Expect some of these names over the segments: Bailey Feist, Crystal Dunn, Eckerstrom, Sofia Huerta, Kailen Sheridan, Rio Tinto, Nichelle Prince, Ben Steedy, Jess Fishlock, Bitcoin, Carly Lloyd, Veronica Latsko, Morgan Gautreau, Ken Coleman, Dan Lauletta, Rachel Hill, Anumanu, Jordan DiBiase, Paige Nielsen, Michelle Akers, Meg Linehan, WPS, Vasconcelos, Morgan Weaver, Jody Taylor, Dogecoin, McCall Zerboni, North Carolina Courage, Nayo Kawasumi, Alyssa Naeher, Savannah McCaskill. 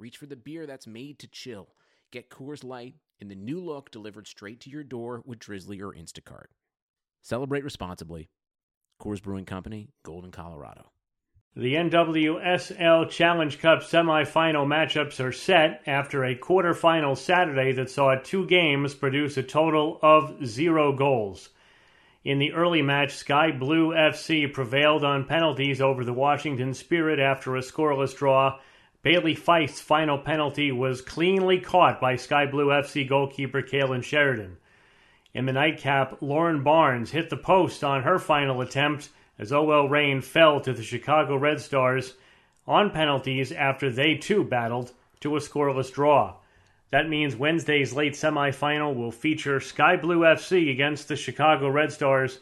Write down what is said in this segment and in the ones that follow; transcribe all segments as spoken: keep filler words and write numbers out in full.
reach for the beer that's made to chill. Get Coors Light in the new look delivered straight to your door with Drizzly or Instacart. Celebrate responsibly. Coors Brewing Company, Golden, Colorado. The N W S L Challenge Cup semifinal matchups are set after a quarterfinal Saturday that saw two games produce a total of zero goals. In the early match, Sky Blue F C prevailed on penalties over the Washington Spirit after a scoreless draw. Bailey Feist's final penalty was cleanly caught by Sky Blue F C goalkeeper Kailen Sheridan. In the nightcap, Lauren Barnes hit the post on her final attempt as O L Reign fell to the Chicago Red Stars on penalties after they too battled to a scoreless draw. That means Wednesday's late semifinal will feature Sky Blue F C against the Chicago Red Stars.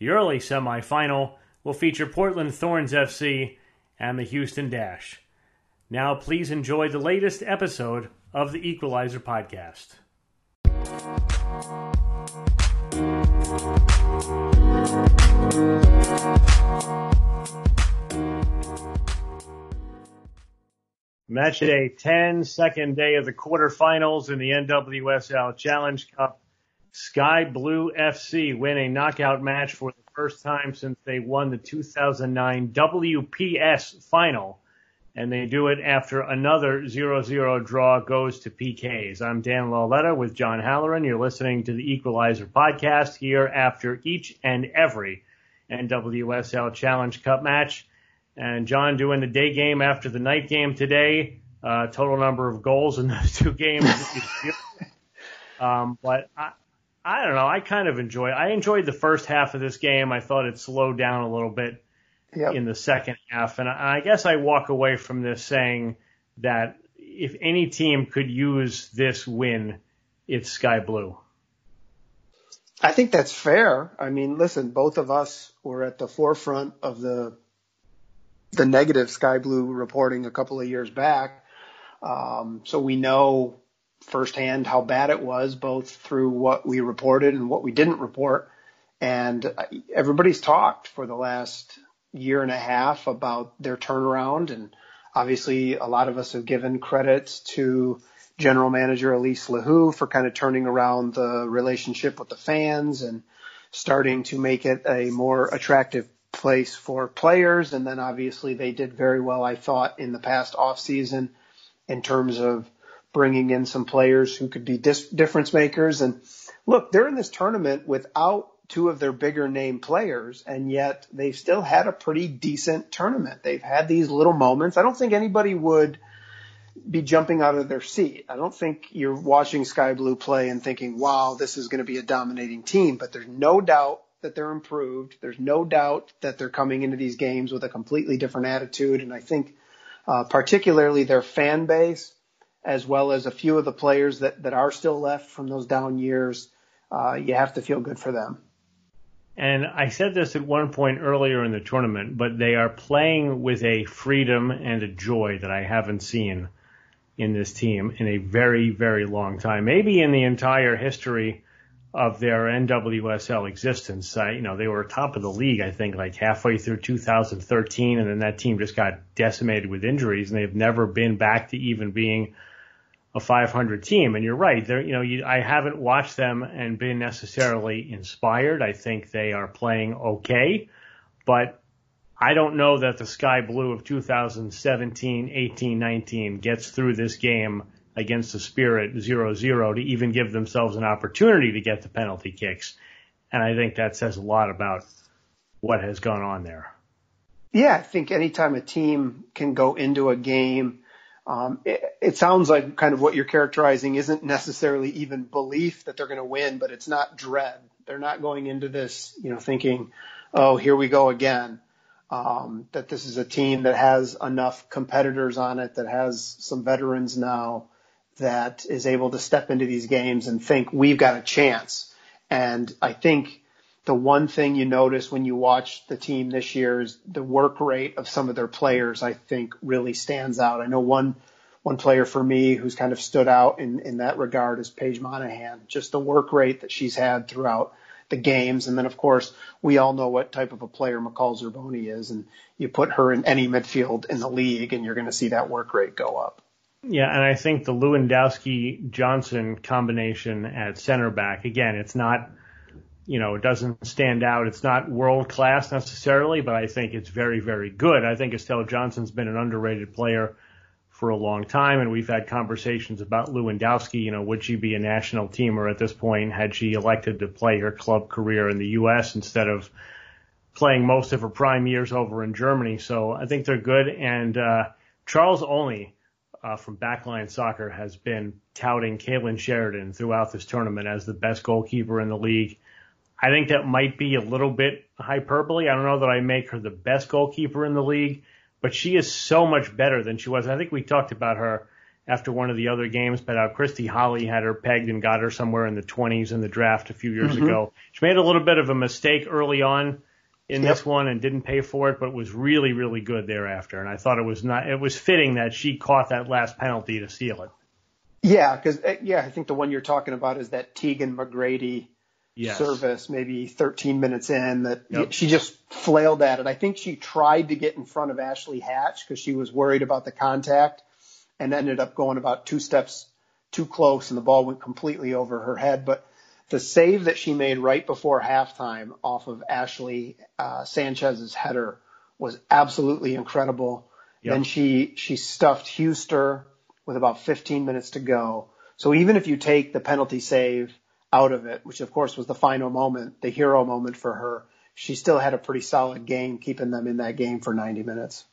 The early semifinal will feature Portland Thorns F C and the Houston Dash. Now please enjoy the latest episode of the Equalizer podcast. Match day ten, second day of the quarterfinals in the N W S L Challenge Cup. Sky Blue F C win a knockout match for the first time since they won the two thousand nine W P S final, and they do it after another zero zero draw goes to P Ks. I'm Dan Lauletta with John Halloran. You're listening to the Equalizer podcast here after each and every N W S L Challenge Cup match. And John doing the day game after the night game today. Uh, total number of goals in those two games. um, but I, I don't know. I kind of enjoy. I enjoyed the first half of this game. I thought it slowed down a little bit yep. in the second half. And I, I guess I walk away from this saying that if any team could use this win, it's Sky Blue. I think that's fair. I mean, listen, both of us were at the forefront of the the negative Sky Blue reporting a couple of years back. Um, so we know firsthand how bad it was, both through what we reported and what we didn't report. And everybody's talked for the last year and a half about their turnaround. And obviously a lot of us have given credits to general manager Elise LeHoux for kind of turning around the relationship with the fans and starting to make it a more attractive place for players. And then obviously they did very well, I thought, in the past offseason in terms of bringing in some players who could be dis- difference makers. And look, they're in this tournament without two of their bigger name players, and yet they've still had a pretty decent tournament. They've had these little moments. I don't think anybody would be jumping out of their seat. I don't think you're watching Sky Blue play and thinking, wow, this is going to be a dominating team, but there's no doubt that they're improved. There's no doubt that they're coming into these games with a completely different attitude. And I think uh, particularly their fan base, as well as a few of the players that, that are still left from those down years, uh, you have to feel good for them. And I said this at one point earlier in the tournament, but they are playing with a freedom and a joy that I haven't seen in this team in a very, very long time, maybe in the entire history of their N W S L existence. I, you know, they were top of the league, I think, like halfway through two thousand thirteen, and then that team just got decimated with injuries, and they've never been back to even being a five hundred team. And you're right, they're, you know, you, I haven't watched them and been necessarily inspired. I think they are playing okay, but I don't know that the Sky Blue of two thousand seventeen, eighteen, nineteen gets through this game against the Spirit zero zero to even give themselves an opportunity to get the penalty kicks. And I think that says a lot about what has gone on there. Yeah, I think anytime a team can go into a game, um, it, it sounds like kind of what you're characterizing isn't necessarily even belief that they're going to win, but it's not dread. They're not going into this, you know, thinking, oh, here we go again. um, that this is a team that has enough competitors on it, that has some veterans now, that is able to step into these games and think we've got a chance. And I think the one thing you notice when you watch the team this year is the work rate of some of their players, I think, really stands out. I know one one player for me who's kind of stood out in, in that regard is Paige Monahan, just the work rate that she's had throughout the games. And then, of course, we all know what type of a player McCall Zerboni is, and you put her in any midfield in the league and you're going to see that work rate go up. Yeah, and I think the Lewandowski-Johnson combination at center back, again, it's not, you know, it doesn't stand out. It's not world-class necessarily, but I think it's very, very good. I think Estelle Johnson's been an underrated player for a long time, and we've had conversations about Lewandowski. You know, would she be a national teamer at this point had she elected to play her club career in the U S instead of playing most of her prime years over in Germany? So I think they're good, and uh Charles Olney, Uh, from Backline Soccer, has been touting Kailen Sheridan throughout this tournament as the best goalkeeper in the league. I think that might be a little bit hyperbole. I don't know that I make her the best goalkeeper in the league, but she is so much better than she was. I think we talked about her after one of the other games, but how Christy Holley had her pegged and got her somewhere in the twenties in the draft a few years mm-hmm. ago. She made a little bit of a mistake early on in yep. this one and didn't pay for it, but was really, really good thereafter. And I thought it was not, it was fitting that she caught that last penalty to seal it. Yeah. Cause yeah, I think the one you're talking about is that Tegan McGrady yes. service, maybe thirteen minutes in, that yep. she just flailed at it. I think she tried to get in front of Ashley Hatch cause she was worried about the contact and ended up going about two steps too close. And the ball went completely over her head, but the save that she made right before halftime off of Ashley uh, Sanchez's header was absolutely incredible. Yep. Then she she stuffed Huster with about fifteen minutes to go. So even if you take the penalty save out of it, which of course was the final moment, the hero moment for her, she still had a pretty solid game, keeping them in that game for ninety minutes.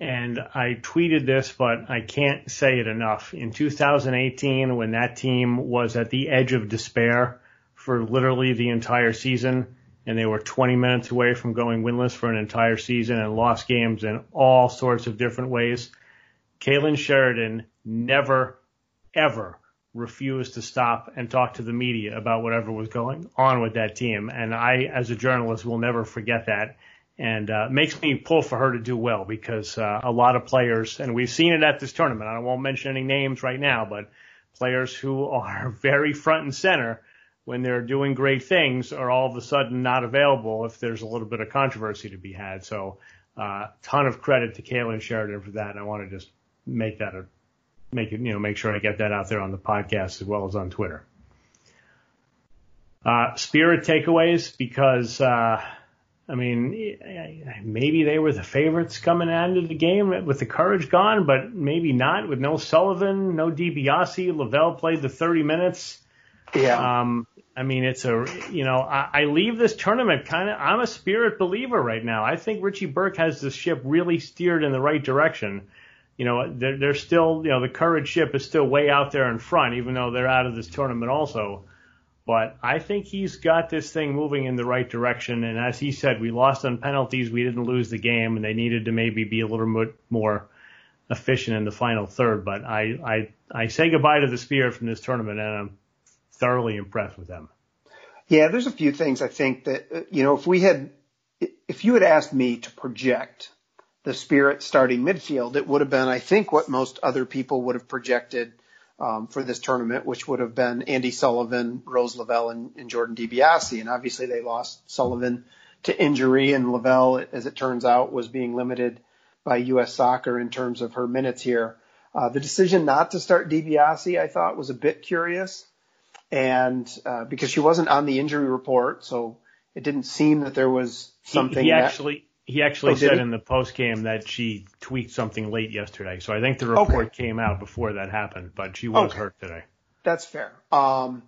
And I tweeted this, but I can't say it enough. In two thousand eighteen, when that team was at the edge of despair for literally the entire season, and they were twenty minutes away from going winless for an entire season and lost games in all sorts of different ways, Kailen Sheridan never, ever refused to stop and talk to the media about whatever was going on with that team. And I, as a journalist, will never forget that. And uh makes me pull for her to do well because uh, a lot of players, and we've seen it at this tournament, I won't mention any names right now, but players who are very front and center when they're doing great things are all of a sudden not available if there's a little bit of controversy to be had. So a uh, ton of credit to Kailen Sheridan for that, and I want to just make that a, make it, you know, make sure I get that out there on the podcast as well as on Twitter. Uh Spirit takeaways, because uh I mean, maybe they were the favorites coming out of the game with the Courage gone, but maybe not with no Sullivan, no DiBiase. Lavelle played the thirty minutes. Yeah. Um, I mean, it's a, you know, I, I leave this tournament kind of, I'm a Spirit believer right now. I think Richie Burke has the ship really steered in the right direction. You know, they're, they're still, you know, the Courage ship is still way out there in front, even though they're out of this tournament also. But I think he's got this thing moving in the right direction. And as he said, we lost on penalties. We didn't lose the game, and they needed to maybe be a little bit more efficient in the final third. But I, I, I say goodbye to the Spirit from this tournament, and I'm thoroughly impressed with them. Yeah, there's a few things I think that, you know, if we had, if you had asked me to project the Spirit starting midfield, it would have been, I think, what most other people would have projected Um, for this tournament, which would have been Andi Sullivan, Rose Lavelle, and, and Jordan DiBiase. And obviously they lost Sullivan to injury, and Lavelle, as it turns out, was being limited by U S Soccer in terms of her minutes here. Uh, the decision not to start DiBiase, I thought, was a bit curious, and uh, because she wasn't on the injury report, so it didn't seem that there was something. He, he that- actually... He actually oh, said he? in the post game that she tweaked something late yesterday. So I think the report okay. came out before that happened, but she was okay. hurt today. That's fair. Um,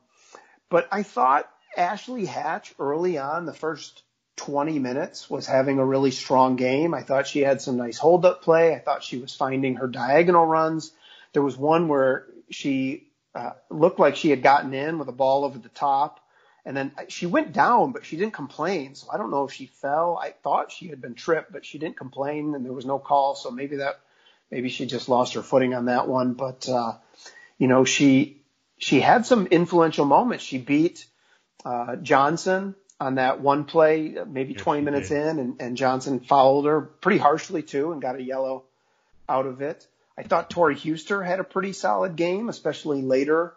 but I thought Ashley Hatch early on, the first twenty minutes, was having a really strong game. I thought she had some nice hold up play. I thought she was finding her diagonal runs. There was one where she uh, looked like she had gotten in with a ball over the top And then she went down, but she didn't complain. So I don't know if she fell. I thought she had been tripped, but she didn't complain, and there was no call. So maybe that, maybe she just lost her footing on that one. But, uh, you know, she, she had some influential moments. She beat, uh, Johnson on that one play, maybe yes, twenty minutes did. in, and, and Johnson fouled her pretty harshly too and got a yellow out of it. I thought Tori Huster had a pretty solid game, especially later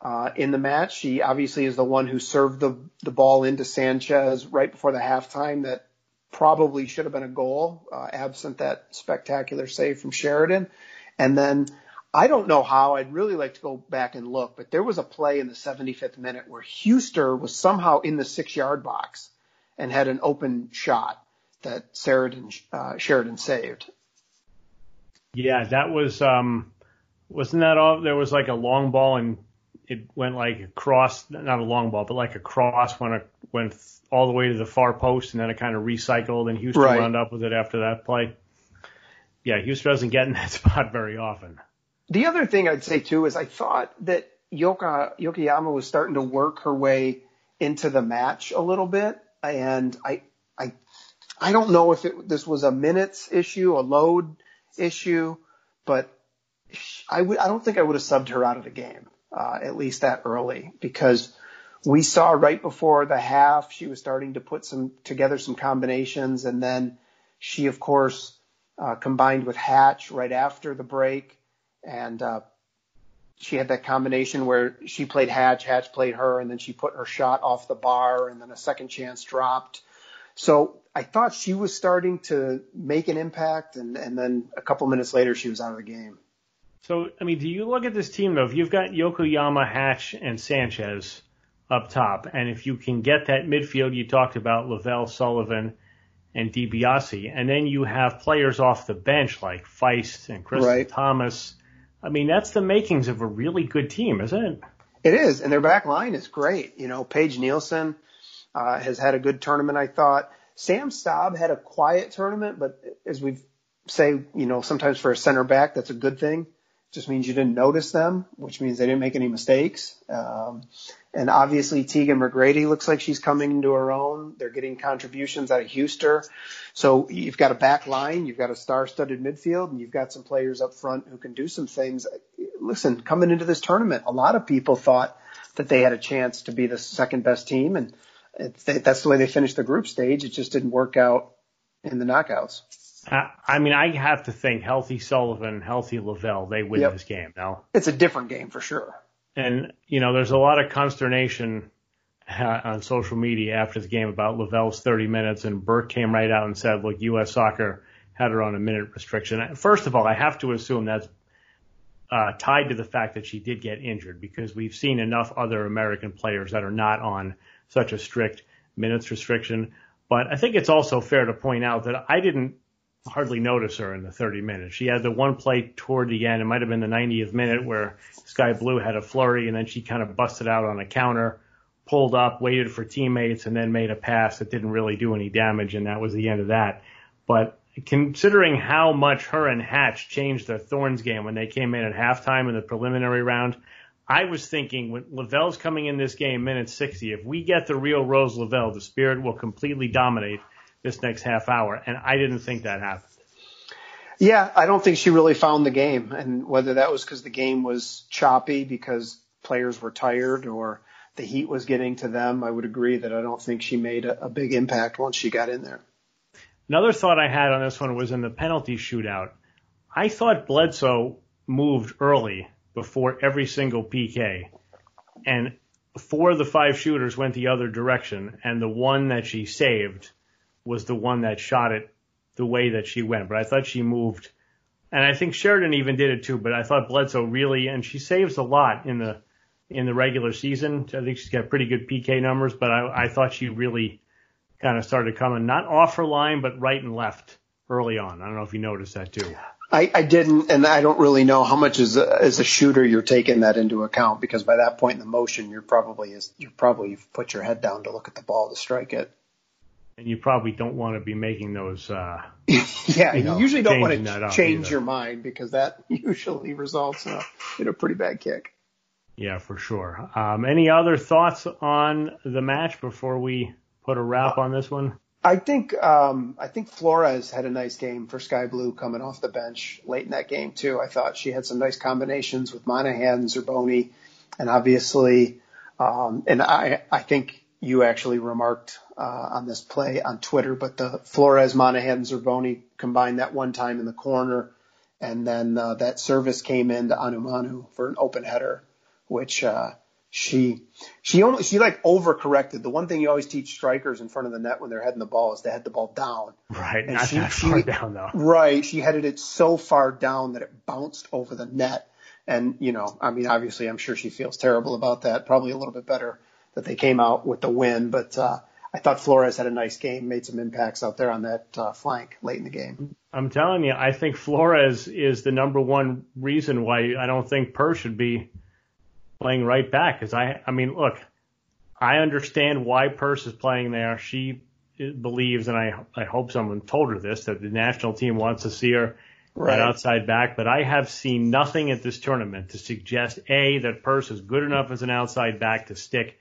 Uh, in the match. She obviously is the one who served the, the ball into Sanchez right before the halftime. That probably should have been a goal, uh, absent that spectacular save from Sheridan. And then I don't know how, I'd really like to go back and look, but there was a play in the seventy-fifth minute where Huster was somehow in the six yard box and had an open shot that Sheridan, uh, Sheridan saved. Yeah, that was, um, wasn't that all? There was like a long ball and it went like a cross, not a long ball, but like a cross when it went all the way to the far post, and then it kind of recycled, and Houston right. wound up with it after that play. Yeah, Houston doesn't get in that spot very often. The other thing I'd say, too, is I thought that Yoka, Yokoyama was starting to work her way into the match a little bit, and I I, I don't know if it, this was a minutes issue, a load issue, but I, w- I don't think I would have subbed her out of the game. Uh, at least that early, because we saw right before the half, she was starting to put some together some combinations. And then she, of course, uh, combined with Hatch right after the break. And uh, she had that combination where she played Hatch, Hatch played her, and then she put her shot off the bar and then a second chance dropped. So I thought she was starting to make an impact. And, and then a couple minutes later, she was out of the game. So, I mean, do you look at this team, though? If you've got Yokoyama, Hatch, and Sanchez up top, and if you can get that midfield you talked about, Lavelle, Sullivan, and DiBiase, and then you have players off the bench like Feist and Chris right. Thomas, I mean, that's the makings of a really good team, isn't it? It is, and their back line is great. You know, Paige Nielsen uh, has had a good tournament, I thought. Sam Staub had a quiet tournament, but as we say, you know, sometimes for a center back, that's a good thing. Just means you didn't notice them, which means they didn't make any mistakes. Um, and obviously Tegan McGrady looks like she's coming into her own. They're getting contributions out of Houston. So you've got a back line, you've got a star-studded midfield, and you've got some players up front who can do some things. Listen, coming into this tournament, a lot of people thought that they had a chance to be the second-best team, and it, that's the way they finished the group stage. It just didn't work out in the knockouts. I mean, I have to think healthy Sullivan, healthy Lavelle, they win yep. this game now. It's a different game for sure. And, you know, there's a lot of consternation uh, on social media after the game about Lavelle's thirty minutes, and Burke came right out and said, look, U S Soccer had her on a minute restriction. First of all, I have to assume that's uh, tied to the fact that she did get injured, because we've seen enough other American players that are not on such a strict minutes restriction. But I think it's also fair to point out that I didn't hardly notice her in the thirty minutes. She had the one play toward the end. It might have been the ninetieth minute where Sky Blue had a flurry, and then she kind of busted out on a counter, pulled up, waited for teammates, and then made a pass that didn't really do any damage, and that was the end of that. But considering how much her and Hatch changed their Thorns game when they came in at halftime in the preliminary round, I was thinking when Lavelle's coming in this game, minute sixty, if we get the real Rose Lavelle, the Spirit will completely dominate this next half hour, and I didn't think that happened. Yeah, I don't think she really found the game, and whether that was because the game was choppy because players were tired or the heat was getting to them, I would agree that I don't think she made a, a big impact once she got in there. Another thought I had on this one was in the penalty shootout. I thought Bledsoe moved early before every single P K, and four of the five shooters went the other direction, and the one that she saved was the one that shot it the way that she went. But I thought she moved, and I think Sheridan even did it too, but I thought Bledsoe really, and she saves a lot in the in the regular season. I think she's got pretty good P K numbers, but I, I thought she really kind of started coming, not off her line, but right and left early on. I don't know if you noticed that too. I, I didn't, and I don't really know how much as a, as a shooter you're taking that into account, because by that point in the motion, you're probably, is, you're probably you've put your head down to look at the ball to strike it. And you probably don't want to be making those. Uh, yeah, you, know, you usually don't want to change your mind, because that usually results in a, in a pretty bad kick. Yeah, for sure. Um, any other thoughts on the match before we put a wrap on this one? I think um, I think Flores had a nice game for Sky Blue coming off the bench late in that game, too. I thought she had some nice combinations with Monahan and Zerboni. And obviously, um, and I, I think you actually remarked uh, on this play on Twitter, but the Flores, Monahan, and Zerboni combined that one time in the corner. And then uh, that service came in to Anumanu for an open header, which uh, – She, she only, she like overcorrected. The one thing you always teach strikers in front of the net when they're heading the ball is to head the ball down. Right. And not she, that far she, down though. Right. She headed it so far down that it bounced over the net. And, you know, I mean, obviously I'm sure she feels terrible about that. Probably a little bit better that they came out with the win, but, uh, I thought Flores had a nice game, made some impacts out there on that uh, flank late in the game. I'm telling you, I think Flores is the number one reason why I don't think Purse should be playing right back, because I, I mean, look, I understand why Purse is playing there. She believes, and I, I hope someone told her this, that the national team wants to see her right outside back. But I have seen nothing at this tournament to suggest A, that Purse is good enough as an outside back to stick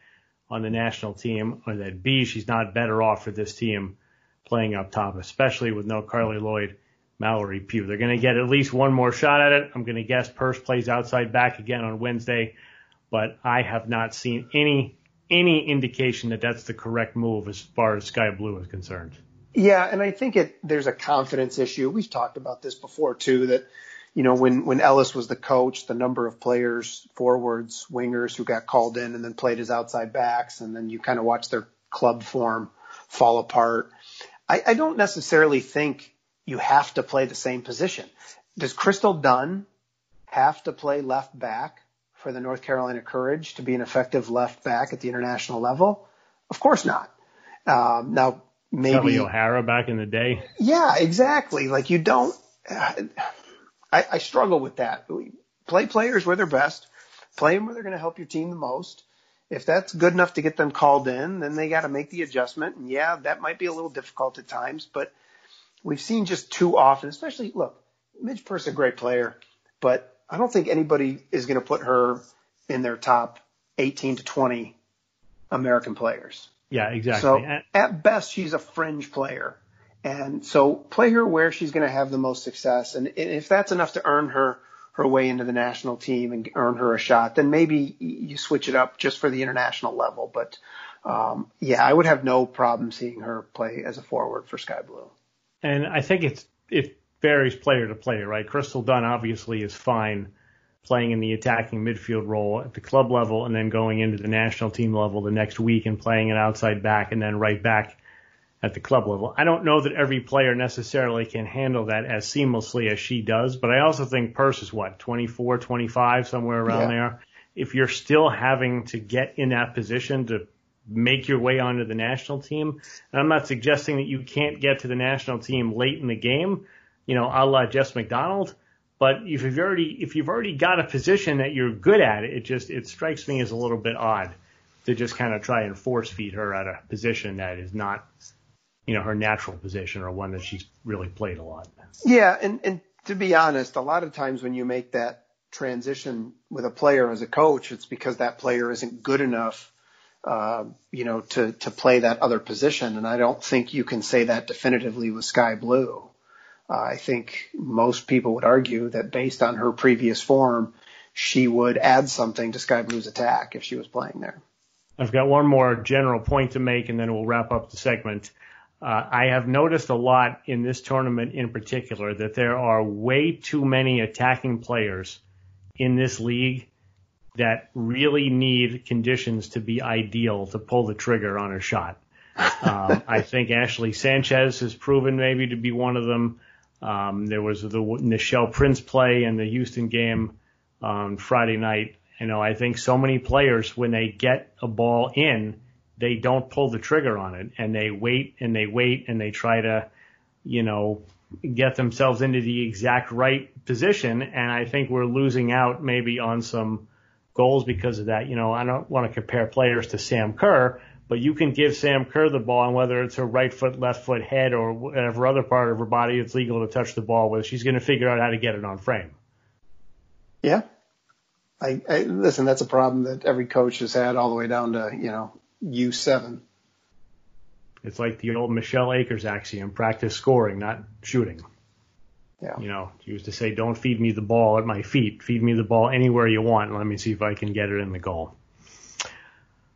on the national team, or that B, she's not better off for this team playing up top, especially with no Carly Lloyd, Mallory Pugh. They're going to get at least one more shot at it. I'm going to guess Purse plays outside back again on Wednesday. But I have not seen any any indication that that's the correct move as far as Sky Blue is concerned. Yeah, and I think it there's a confidence issue. We've talked about this before, too, that, you know, when, when Ellis was the coach, the number of players, forwards, wingers who got called in and then played as outside backs, and then you kind of watch their club form fall apart. I, I don't necessarily think you have to play the same position. Does Crystal Dunn have to play left back for the North Carolina Courage to be an effective left back at the international level? Of course not. Um, now, maybe Kelly O'Hara back in the day. Yeah, exactly. Like you don't, I, I struggle with that. Play players where they're best, play them where they're going to help your team the most. If that's good enough to get them called in, then they got to make the adjustment. And yeah, that might be a little difficult at times, but we've seen just too often, especially look, Midge Purse, a great player, but I don't think anybody is going to put her in their top eighteen to twenty American players. Yeah, exactly. So at, at best, she's a fringe player. And so play her where she's going to have the most success. And if that's enough to earn her, her way into the national team and earn her a shot, then maybe you switch it up just for the international level. But, um, yeah, I would have no problem seeing her play as a forward for Sky Blue. And I think it's it varies player to player, right? Crystal Dunn obviously is fine playing in the attacking midfield role at the club level and then going into the national team level the next week and playing an outside back and then right back at the club level. I don't know that every player necessarily can handle that as seamlessly as she does, but I also think Purse is what, twenty-four, twenty-five, somewhere around yeah. there. If you're still having to get in that position to make your way onto the national team, and I'm not suggesting that you can't get to the national team late in the game, you know, a la Jess McDonald. But if you've already if you've already got a position that you're good at, it just it strikes me as a little bit odd to just kind of try and force feed her at a position that is not, you know, her natural position or one that she's really played a lot. Yeah, and, and to be honest, a lot of times when you make that transition with a player as a coach, it's because that player isn't good enough, uh, you know, to to play that other position. And I don't think you can say that definitively with Sky Blue. Uh, I think most people would argue that based on her previous form, she would add something to Sky Blue's attack if she was playing there. I've got one more general point to make, and then we'll wrap up the segment. Uh, I have noticed a lot in this tournament in particular that there are way too many attacking players in this league that really need conditions to be ideal to pull the trigger on a shot. um, I think Ashley Sanchez has proven maybe to be one of them. Um, there was the Nichelle Prince play in the Houston game on um, Friday night. You know, I think so many players, when they get a ball in, they don't pull the trigger on it, and they wait and they wait and they try to, you know, get themselves into the exact right position. And I think we're losing out maybe on some goals because of that. You know, I don't want to compare players to Sam Kerr, but you can give Sam Kerr the ball, and whether it's her right foot, left foot, head, or whatever other part of her body, it's legal to touch the ball with. She's going to figure out how to get it on frame. Yeah. I, I listen, that's a problem that every coach has had all the way down to, you know, U seven. It's like the old Michelle Akers axiom, practice scoring, not shooting. Yeah. You know, she used to say, don't feed me the ball at my feet. Feed me the ball anywhere you want, and let me see if I can get it in the goal.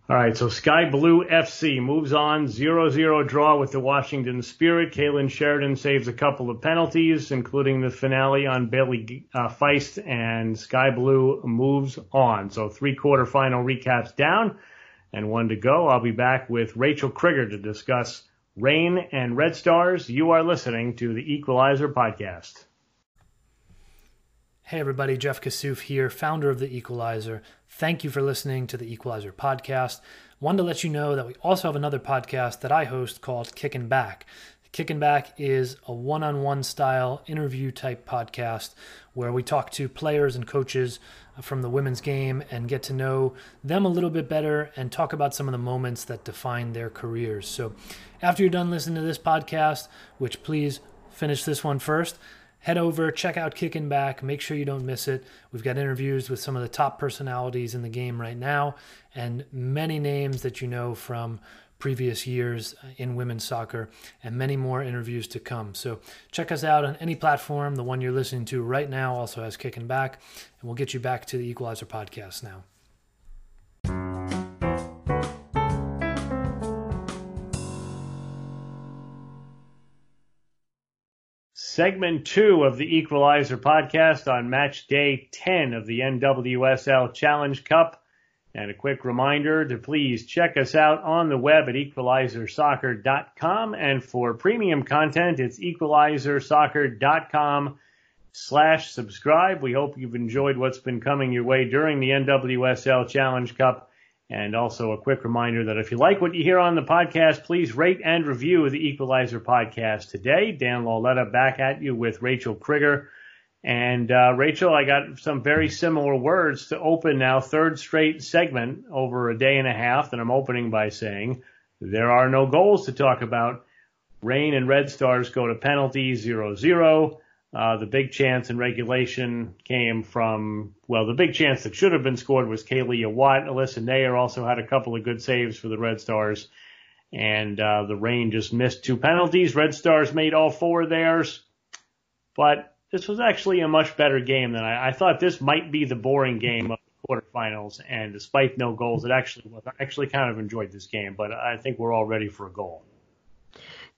All right, so Sky Blue F C moves on, zero zero draw with the Washington Spirit. Kailen Sheridan saves a couple of penalties, including the finale on Bailey uh, Feist, and Sky Blue moves on. So three quarterfinal recaps down and one to go. I'll be back with Rachel Kriger to discuss Reign and Red Stars. You are listening to the Equalizer Podcast. Hey everybody, Jeff Kassouf here, founder of The Equalizer. Thank you for listening to The Equalizer Podcast. Wanted to let you know that we also have another podcast that I host called Kickin' Back. Kickin' Back is a one-on-one style interview type podcast where we talk to players and coaches from the women's game and get to know them a little bit better and talk about some of the moments that define their careers. So after you're done listening to this podcast, which please finish this one first, head over, check out Kickin' Back. Make sure you don't miss it. We've got interviews with some of the top personalities in the game right now and many names that you know from previous years in women's soccer and many more interviews to come. So check us out on any platform. The one you're listening to right now also has Kickin' Back, and we'll get you back to the Equalizer Podcast now. Segment two of the Equalizer Podcast on match day ten of the N W S L Challenge Cup. And a quick reminder to please check us out on the web at equalizer soccer dot com. And for premium content, it's equalizersoccer.com slash subscribe. We hope you've enjoyed what's been coming your way during the N W S L Challenge Cup. And also a quick reminder that if you like what you hear on the podcast, please rate and review the Equalizer Podcast today. Dan Lauletta back at you with Rachel Kriger. And uh, Rachel, I got some very similar words to open now, third straight segment over a day and a half that I'm opening by saying there are no goals to talk about. Reign and Red Stars go to penalties, zero zero. Uh, the big chance in regulation came from, well, the big chance that should have been scored was Kealia Watt. Alyssa Naeher also had a couple of good saves for the Red Stars. And uh, the Reign just missed two penalties. Red Stars made all four of theirs. But this was actually a much better game than I, I thought. This might be the boring game of the quarterfinals. And despite no goals, it actually was. I actually kind of enjoyed this game. But I think we're all ready for a goal.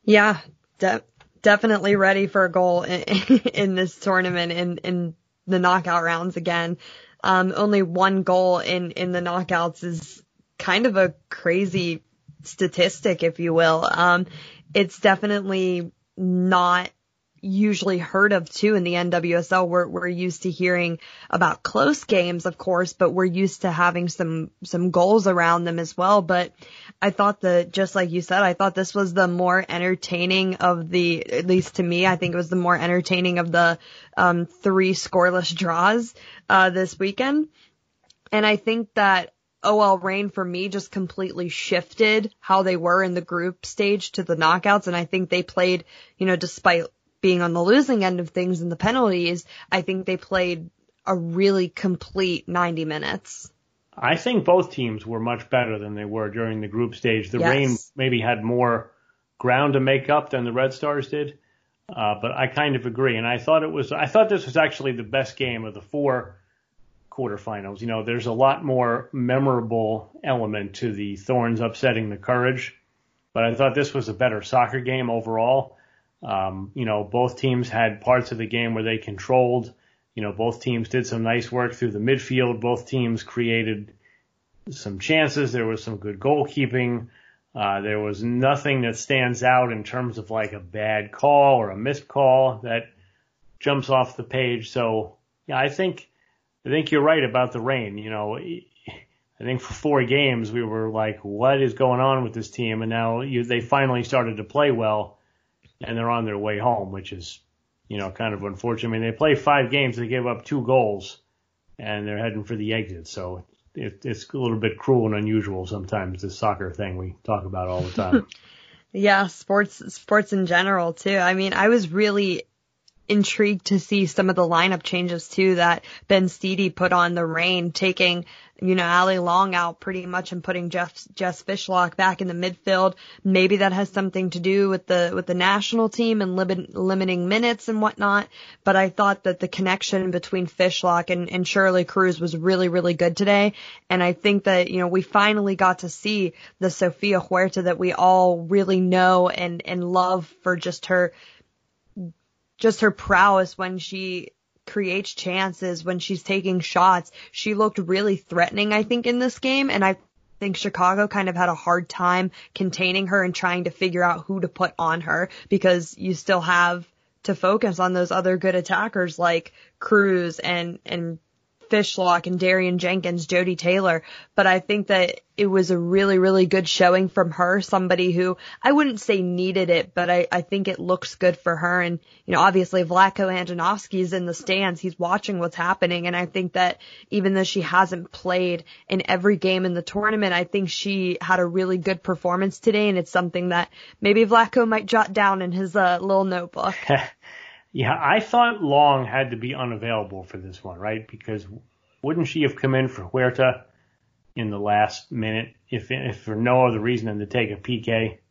Yeah, definitely. Definitely ready for a goal in, in this tournament in, in the knockout rounds again. Um, only one goal in, in the knockouts is kind of a crazy statistic, if you will. Um, it's definitely not usually heard of too in the N W S L. We're, we're used to hearing about close games, of course, but we're used to having some, some goals around them as well. But I thought that, just like you said, I thought this was the more entertaining of the, at least to me, I think it was the more entertaining of the, um, three scoreless draws, uh, this weekend. And I think that O L Reign for me just completely shifted how they were in the group stage to the knockouts. And I think they played, you know, despite being on the losing end of things in the penalties, I think they played a really complete ninety minutes. I think both teams were much better than they were during the group stage. The yes. Reign maybe had more ground to make up than the Red Stars did, uh, but I kind of agree. And I thought it was, I thought this was actually the best game of the four quarterfinals. You know, there's a lot more memorable element to the Thorns upsetting the Courage, but I thought this was a better soccer game overall. Um, you know, both teams had parts of the game where they controlled. You know, both teams did some nice work through the midfield. Both teams created some chances. There was some good goalkeeping. Uh, there was nothing that stands out in terms of like a bad call or a missed call that jumps off the page. So yeah, I think, I think you're right about the Reign. You know, I think for four games we were like, what is going on with this team? And now you, they finally started to play well. And they're on their way home, which is, you know, kind of unfortunate. I mean, they play five games, they gave up two goals, and they're heading for the exit. So it, it's a little bit cruel and unusual sometimes, this soccer thing we talk about all the time. Yeah, sports sports in general, too. I mean, I was really intrigued to see some of the lineup changes too that Ben Steedy put on the Reign, taking, you know, Allie Long out pretty much and putting Jeff, Jess Fishlock back in the midfield. Maybe that has something to do with the, with the national team and li- limiting minutes and whatnot. But I thought that the connection between Fishlock and, and Shirley Cruz was really, really good today. And I think that, you know, we finally got to see the Sofia Huerta that we all really know and, and love for just her, just her prowess when she creates chances, when she's taking shots. She looked really threatening, I think, in this game, and I think Chicago kind of had a hard time containing her and trying to figure out who to put on her, because you still have to focus on those other good attackers like Cruz and and Fishlock and Darian Jenkins, Jody Taylor. But I think that it was a really, really good showing from her, somebody who I wouldn't say needed it, but I, I think it looks good for her. And, you know, obviously Vlatko Andonovsky's in the stands. He's watching what's happening. And I think that even though she hasn't played in every game in the tournament, I think she had a really good performance today. And it's something that maybe Vlatko might jot down in his uh, little notebook. Yeah, I thought Long had to be unavailable for this one, right? Because wouldn't she have come in for Huerta in the last minute, if, if for no other reason than to take a P K?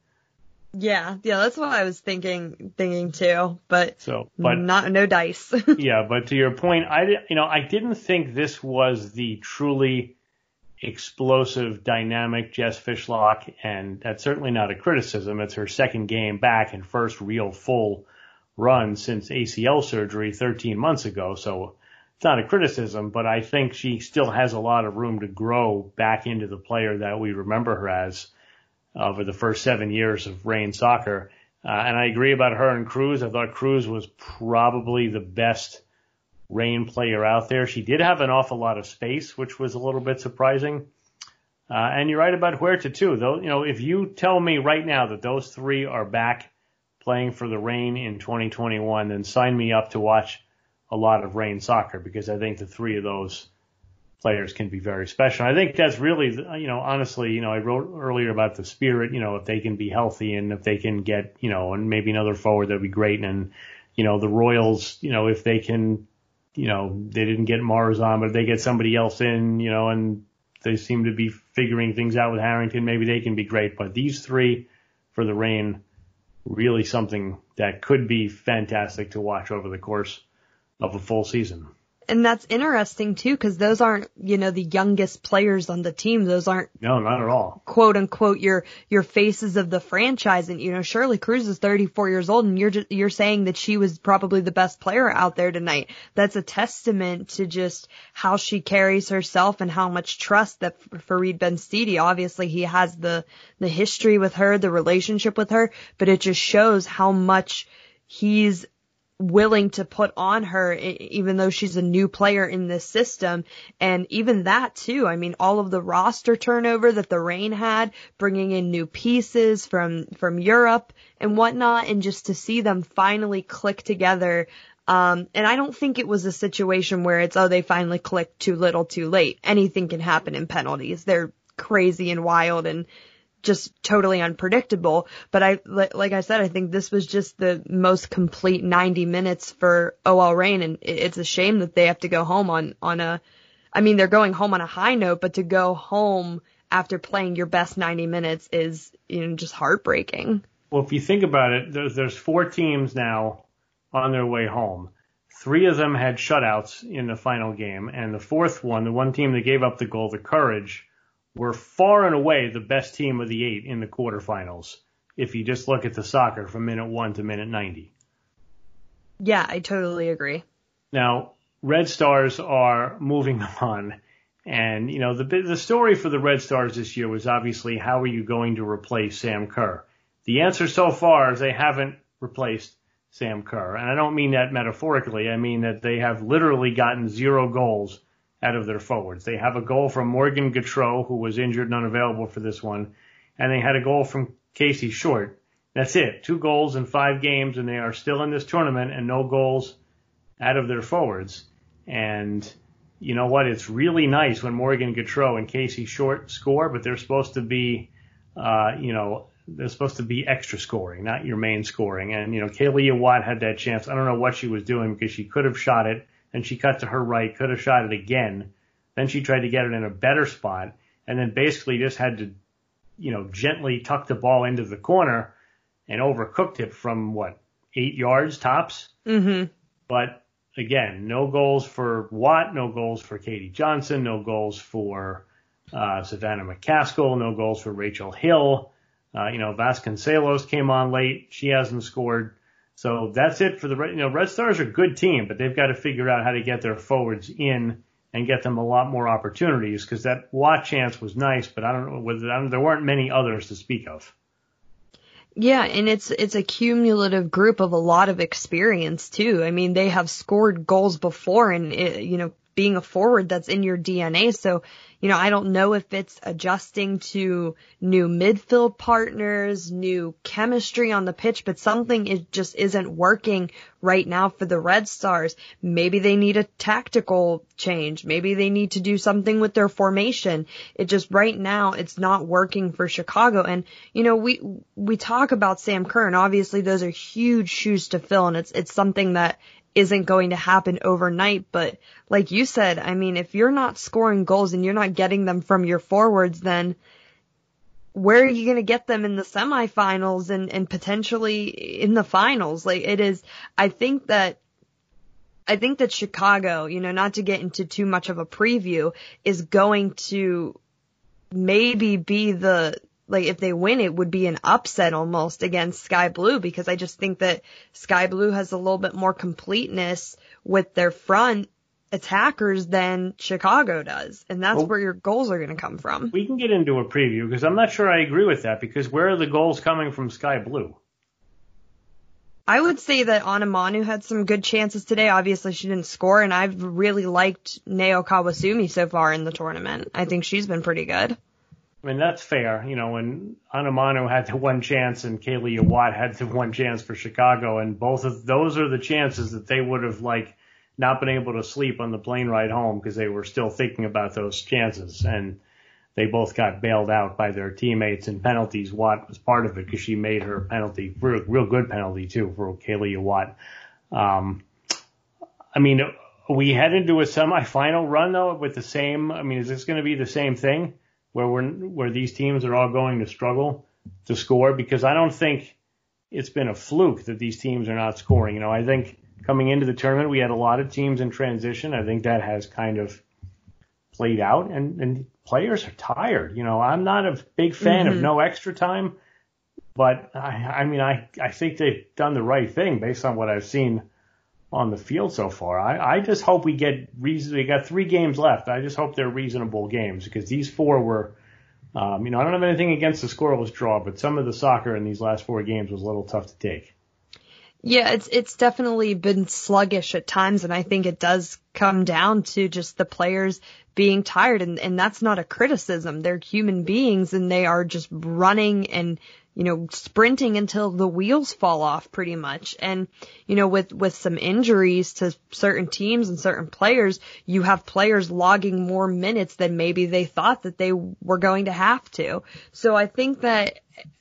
Yeah, yeah, that's what I was thinking, thinking too. But so, but not no dice. Yeah, but to your point, I you know I didn't think this was the truly explosive, dynamic Jess Fishlock, and that's certainly not a criticism. It's her second game back and first real full run since A C L surgery thirteen months ago, so it's not a criticism, but I think she still has a lot of room to grow back into the player that we remember her as over the first seven years of Reign soccer. Uh, and I agree about her and Cruz. I thought Cruz was probably the best Reign player out there. She did have an awful lot of space, which was a little bit surprising. Uh, and you're right about Huerta too, though. You know, if you tell me right now that those three are back playing for the Reign in twenty twenty-one, then sign me up to watch a lot of Reign soccer, because I think the three of those players can be very special. I think that's really, you know, honestly, you know, I wrote earlier about the Spirit, you know, if they can be healthy and if they can get, you know, and maybe another forward, that'd be great. And, you know, the Royals, you know, if they can, you know, they didn't get Mars on, but if they get somebody else in, you know, and they seem to be figuring things out with Harrington, maybe they can be great. But these three for the Reign, really something that could be fantastic to watch over the course of a full season. And that's interesting too, because those aren't, you know, the youngest players on the team. Those aren't, no, not at all, quote unquote, your your faces of the franchise. And you know, Shirley Cruz is thirty-four years old, and you're just, you're saying that she was probably the best player out there tonight. That's a testament to just how she carries herself and how much trust that Fareed Bensteady. Obviously, he has the the history with her, the relationship with her, but it just shows how much he's willing to put on her, even though she's a new player in this system. And even that too, I mean, all of the roster turnover that the Reign had, bringing in new pieces from from Europe and whatnot, and just to see them finally click together. Um and I don't think it was a situation where it's, oh, they finally clicked too little too late. Anything can happen in penalties. They're crazy and wild and just totally unpredictable. But I, like I said, I think this was just the most complete ninety minutes for O L Reign, and it's a shame that they have to go home on, on a, I mean, they're going home on a high note, but to go home after playing your best ninety minutes is, you know, just heartbreaking. Well, if you think about it, there's, there's four teams now on their way home. Three of them had shutouts in the final game, and the fourth one, the one team that gave up the goal, the Courage, were far and away the best team of the eight in the quarterfinals, if you just look at the soccer from minute one to minute ninety. Yeah, I totally agree. Now, Red Stars are moving on. And, you know, the the story for the Red Stars this year was obviously, how are you going to replace Sam Kerr? The answer so far is they haven't replaced Sam Kerr. And I don't mean that metaphorically. I mean that they have literally gotten zero goals out of their forwards. They have a goal from Morgan Gautreau, who was injured and unavailable for this one, and they had a goal from Casey Short. That's it. Two goals in five games, and they are still in this tournament, and no goals out of their forwards. And you know what? It's really nice when Morgan Gautreau and Casey Short score, but they're supposed to be, uh, you know, there's supposed to be extra scoring, not your main scoring. And, you know, Kealia Watt had that chance. I don't know what she was doing because she could have shot it, and she cut to her right, could have shot it again. Then she tried to get it in a better spot, and then basically just had to, you know, gently tuck the ball into the corner and overcooked it from, what, eight yards tops? Mm-hmm. But, again, no goals for Watt, no goals for Katie Johnson, no goals for uh, Savannah McCaskill, no goals for Rachel Hill. Uh, you know, Vasconcelos came on late. She hasn't scored. So that's it for the Red, you know, Red Stars are a good team, but they've got to figure out how to get their forwards in and get them a lot more opportunities, because that Watt chance was nice, but I don't know whether I mean, there weren't many others to speak of. Yeah, and it's it's a cumulative group of a lot of experience too. I mean, they have scored goals before, and it, you know, being a forward, that's in your D N A. So, you know, I don't know if it's adjusting to new midfield partners, new chemistry on the pitch, but something it just isn't working right now for the Red Stars. Maybe they need a tactical change. Maybe they need to do something with their formation. It just right now, it's not working for Chicago. And, you know, we, we talk about Sam Kerr, and obviously those are huge shoes to fill, and it's, it's something that isn't going to happen overnight. But like you said, I mean, if you're not scoring goals and you're not getting them from your forwards, then where are you going to get them in the semifinals and, and potentially in the finals? Like it is, I think that, I think that Chicago, you know, not to get into too much of a preview, is going to maybe be the, like if they win, it would be an upset almost against Sky Blue, because I just think that Sky Blue has a little bit more completeness with their front attackers than Chicago does. And that's well, where your goals are going to come from. We can get into a preview, because I'm not sure I agree with that, because where are the goals coming from Sky Blue? I would say that Anamanu had some good chances today. Obviously, she didn't score, and I've really liked Nayo Kawasumi so far in the tournament. I think she's been pretty good. I mean, that's fair. You know, when Anamanu had the one chance and Kealia Watt had the one chance for Chicago, and both of those are the chances that they would have, like, not been able to sleep on the plane ride home because they were still thinking about those chances. And they both got bailed out by their teammates and penalties. Watt was part of it because she made her penalty, real, real good penalty, too, for Kealia Watt. Um, I mean, we head into a semifinal run, though, with the same – I mean, is this going to be the same thing? Where we're, where these teams are all going to struggle to score, because I don't think it's been a fluke that these teams are not scoring. You know, I think coming into the tournament, we had a lot of teams in transition. I think that has kind of played out, and, and players are tired. You know, I'm not a big fan mm-hmm. of no extra time, but I, I mean, I, I think they've done the right thing based on what I've seen on the field so far. I, I just hope we get reason. We got three games left. I just hope they're reasonable games, because these four were, um, you know, I don't have anything against the scoreless draw, but some of the soccer in these last four games was a little tough to take. Yeah, it's, it's definitely been sluggish at times. And I think it does come down to just the players being tired. And, and that's not a criticism. They're human beings, and they are just running and, you know, sprinting until the wheels fall off pretty much. And, you know, with, with some injuries to certain teams and certain players, you have players logging more minutes than maybe they thought that they were going to have to. So I think that,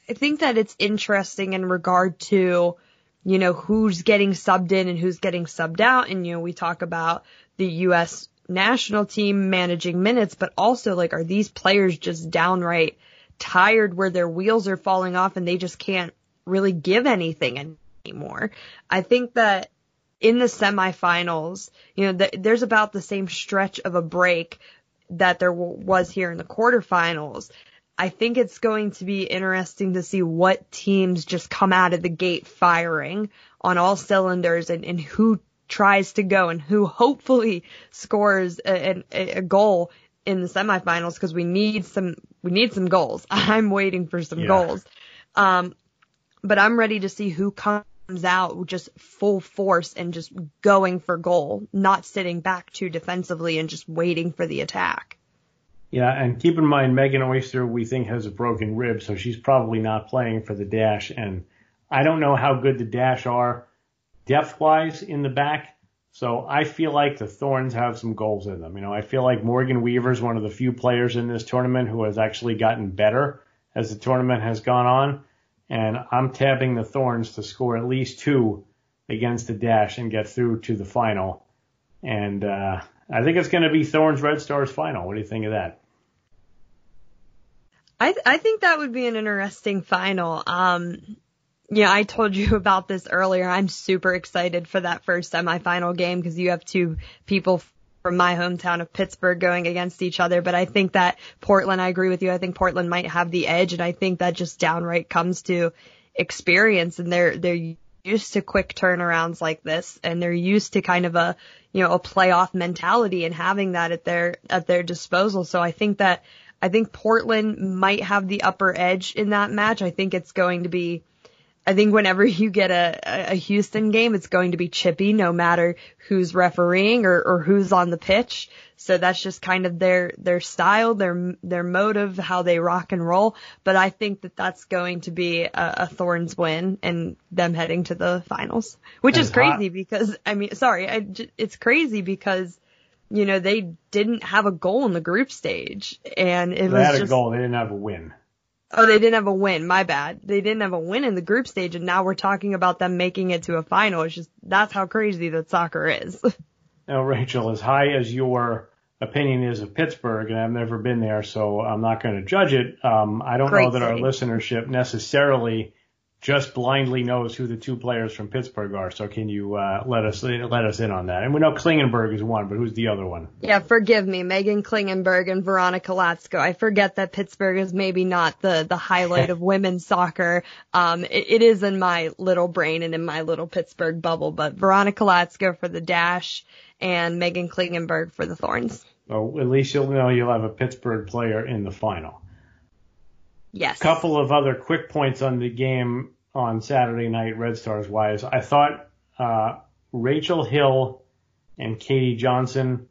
I think that it's interesting in regard to, you know, who's getting subbed in and who's getting subbed out. And, you know, we talk about the U S national team managing minutes, but also, like, are these players just downright tired where their wheels are falling off and they just can't really give anything anymore? I think that in the semifinals, you know, th- there's about the same stretch of a break that there w- was here in the quarterfinals. I think it's going to be interesting to see what teams just come out of the gate firing on all cylinders, and, and who tries to go and who hopefully scores a, a, a goal in the semifinals, because we need some we need some goals. I'm waiting for some yeah. goals. Um but I'm ready to see who comes out just full force and just going for goal, not sitting back too defensively and just waiting for the attack. Yeah, and keep in mind, Megan Oyster, we think, has a broken rib, so she's probably not playing for the Dash, and I don't know how good the Dash are depth-wise in the back. So I feel like the Thorns have some goals in them. You know, I feel like Morgan Weaver is one of the few players in this tournament who has actually gotten better as the tournament has gone on. and I'm tabbing the Thorns to score at least two against the Dash and get through to the final. And uh, I think it's going to be Thorns Red Stars final. What do you think of that? I th- I think that would be an interesting final. Um, yeah, I told you about this earlier. I'm super excited for that first semifinal game because you have two people from my hometown of Pittsburgh going against each other. But I think that Portland, I agree with you. I think Portland might have the edge, and I think that just downright comes to experience, and they're they're used to quick turnarounds like this, and they're used to kind of a you know a playoff mentality and having that at their at their disposal. So I think that. I think Portland might have the upper edge in that match. I think it's going to be, I think whenever you get a, a Houston game, it's going to be chippy no matter who's refereeing or, or who's on the pitch. So that's just kind of their, their style, their, their motive, how they rock and roll. But I think that that's going to be a, a Thorns win and them heading to the finals, which that's is crazy hot. because, I mean, sorry, I, it's crazy because you know, they didn't have a goal in the group stage, and it they was had a just, goal. They didn't have a win. Oh, they didn't have a win. My bad. They didn't have a win in the group stage, and now we're talking about them making it to a final. It's just that's how crazy that soccer is. Now, Rachel, as high as your opinion is of Pittsburgh, and I've never been there, so I'm not going to judge it. Um, I don't Great know that city. Our listenership necessarily just blindly knows who the two players from Pittsburgh are. So can you uh, let us let us in on that? And we know Klingenberg is one, but who's the other one? Yeah, forgive me, Megan Klingenberg and Veronica Latsko. I forget that Pittsburgh is maybe not the, the highlight of women's soccer. Um, it, it is in my little brain and in my little Pittsburgh bubble, but Veronica Latsko for the Dash and Megan Klingenberg for the Thorns. Well, at least you'll know you'll have a Pittsburgh player in the final. Yes. A couple of other quick points on the game on Saturday night, Red Stars wise. I thought uh, Rachel Hill and Katie Johnson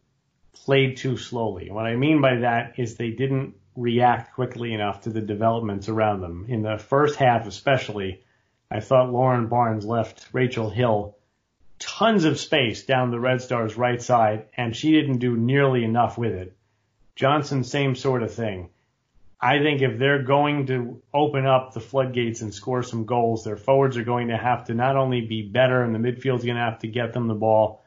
played too slowly. What I mean by that is they didn't react quickly enough to the developments around them. In the first half especially, I thought Lauren Barnes left Rachel Hill tons of space down the Red Stars' right side, and she didn't do nearly enough with it. Johnson, same sort of thing. I think if they're going to open up the floodgates and score some goals, their forwards are going to have to not only be better and the midfield's going to have to get them the ball,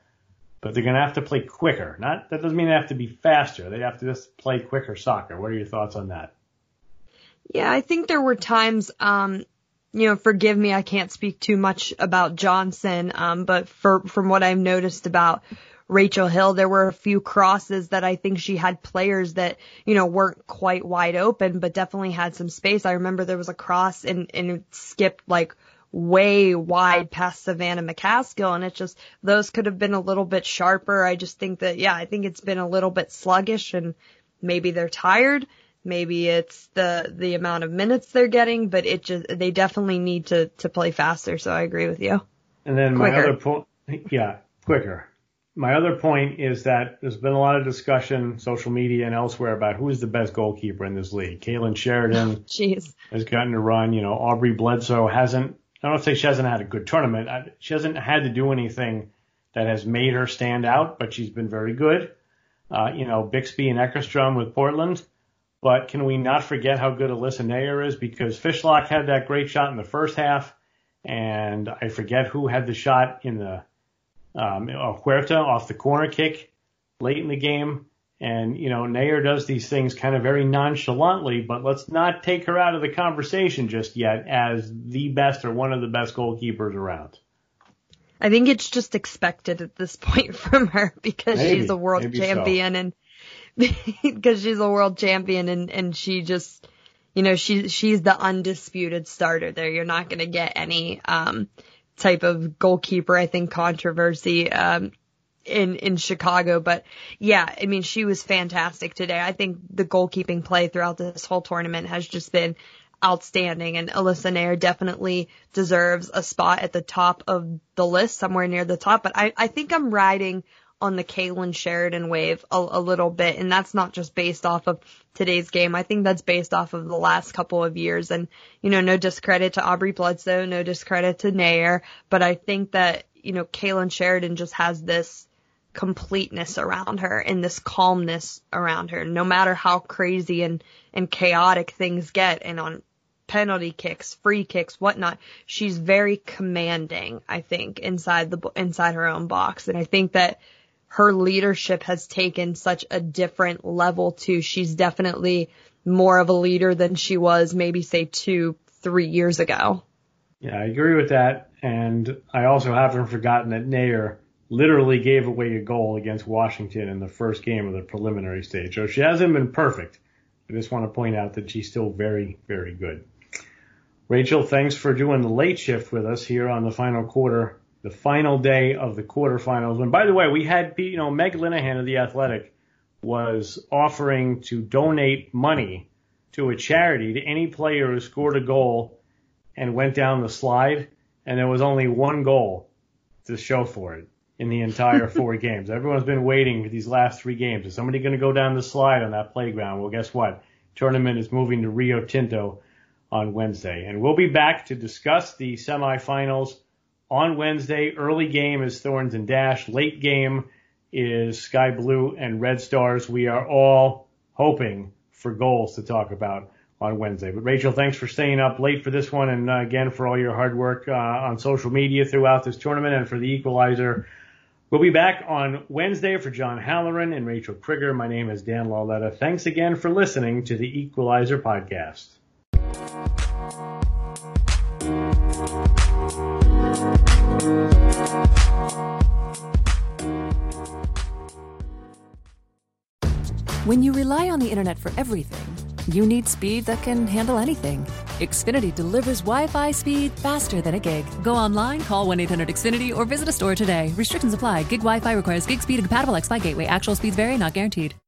but they're going to have to play quicker. Not that doesn't mean they have to be faster. They have to just play quicker soccer. What are your thoughts on that? Yeah, I think there were times, um, you know, forgive me, I can't speak too much about Johnson, um, but for, from what I've noticed about Rachel Hill, there were a few crosses that I think she had players that, you know, weren't quite wide open, but definitely had some space. I remember there was a cross and, and it skipped like way wide past Savannah McCaskill. And it just, those could have been a little bit sharper. I just think that, yeah, I think it's been a little bit sluggish, and maybe they're tired. Maybe it's the, the amount of minutes they're getting, but it just, they definitely need to, to play faster. So I agree with you. And then quicker. my other point, yeah, quicker. My other point is that there's been a lot of discussion, social media and elsewhere, about who is the best goalkeeper in this league. Kailen Sheridan Jeez. has gotten to run. You know, Aubrey Bledsoe hasn't, I don't say she hasn't had a good tournament. I, she hasn't had to do anything that has made her stand out, but she's been very good. Uh, you know, Bixby and Eckerstrom with Portland. But can we not forget how good Alyssa Naeher is? Because Fishlock had that great shot in the first half, and I forget who had the shot in the Um, Huerta off the corner kick late in the game. And, you know, Naeher does these things kind of very nonchalantly, but let's not take her out of the conversation just yet as the best or one of the best goalkeepers around. I think it's just expected at this point from her because maybe, she's a world champion so. and because she's a world champion and, and she just, you know, she, she's the undisputed starter there. You're not going to get any, um, type of goalkeeper, I think, controversy um in in Chicago. But yeah, I mean, she was fantastic today. I think the goalkeeping play throughout this whole tournament has just been outstanding, and Alyssa Naeher definitely deserves a spot at the top of the list, somewhere near the top. But I, I think I'm riding on the Kailen Sheridan wave a, a little bit, and that's not just based off of today's game. I think that's based off of the last couple of years, and, you know, no discredit to Aubrey Bledsoe, no discredit to Naeher, but I think that, you know, Kailen Sheridan just has this completeness around her and this calmness around her, no matter how crazy and, and chaotic things get. And on penalty kicks, free kicks, whatnot. She's very commanding, I think, inside the inside her own box. And I think that her leadership has taken such a different level too. She's definitely more of a leader than she was maybe, say, two, three years ago. Yeah, I agree with that. And I also haven't forgotten that Naeher literally gave away a goal against Washington in the first game of the preliminary stage. So she hasn't been perfect. I just want to point out that she's still very, very good. Rachel, thanks for doing the late shift with us here on the final quarter, the final day of the quarterfinals. And by the way, we had, you know, Meg Linehan of The Athletic was offering to donate money to a charity to any player who scored a goal and went down the slide. And there was only one goal to show for it in the entire four games. Everyone's been waiting for these last three games. Is somebody going to go down the slide on that playground? Well, guess what? Tournament is moving to Rio Tinto on Wednesday. And we'll be back to discuss the semifinals on Wednesday. Early game is Thorns and Dash. Late game is Sky Blue and Red Stars. We are all hoping for goals to talk about on Wednesday. But Rachel, thanks for staying up late for this one. And uh, again, for all your hard work uh, on social media throughout this tournament and for the equalizer. We'll be back on Wednesday. For John Halloran and Rachel Kriger, my name is Dan Lauletta. Thanks again for listening to the Equalizer Podcast. When you rely on the internet for everything, you need speed that can handle anything. Xfinity delivers Wi-Fi speed faster than a gig. Go online, call one eight hundred X finity, or visit a store today. Restrictions apply. Gig Wi-Fi requires gig speed and compatible X Fi gateway. Actual speeds vary, not guaranteed.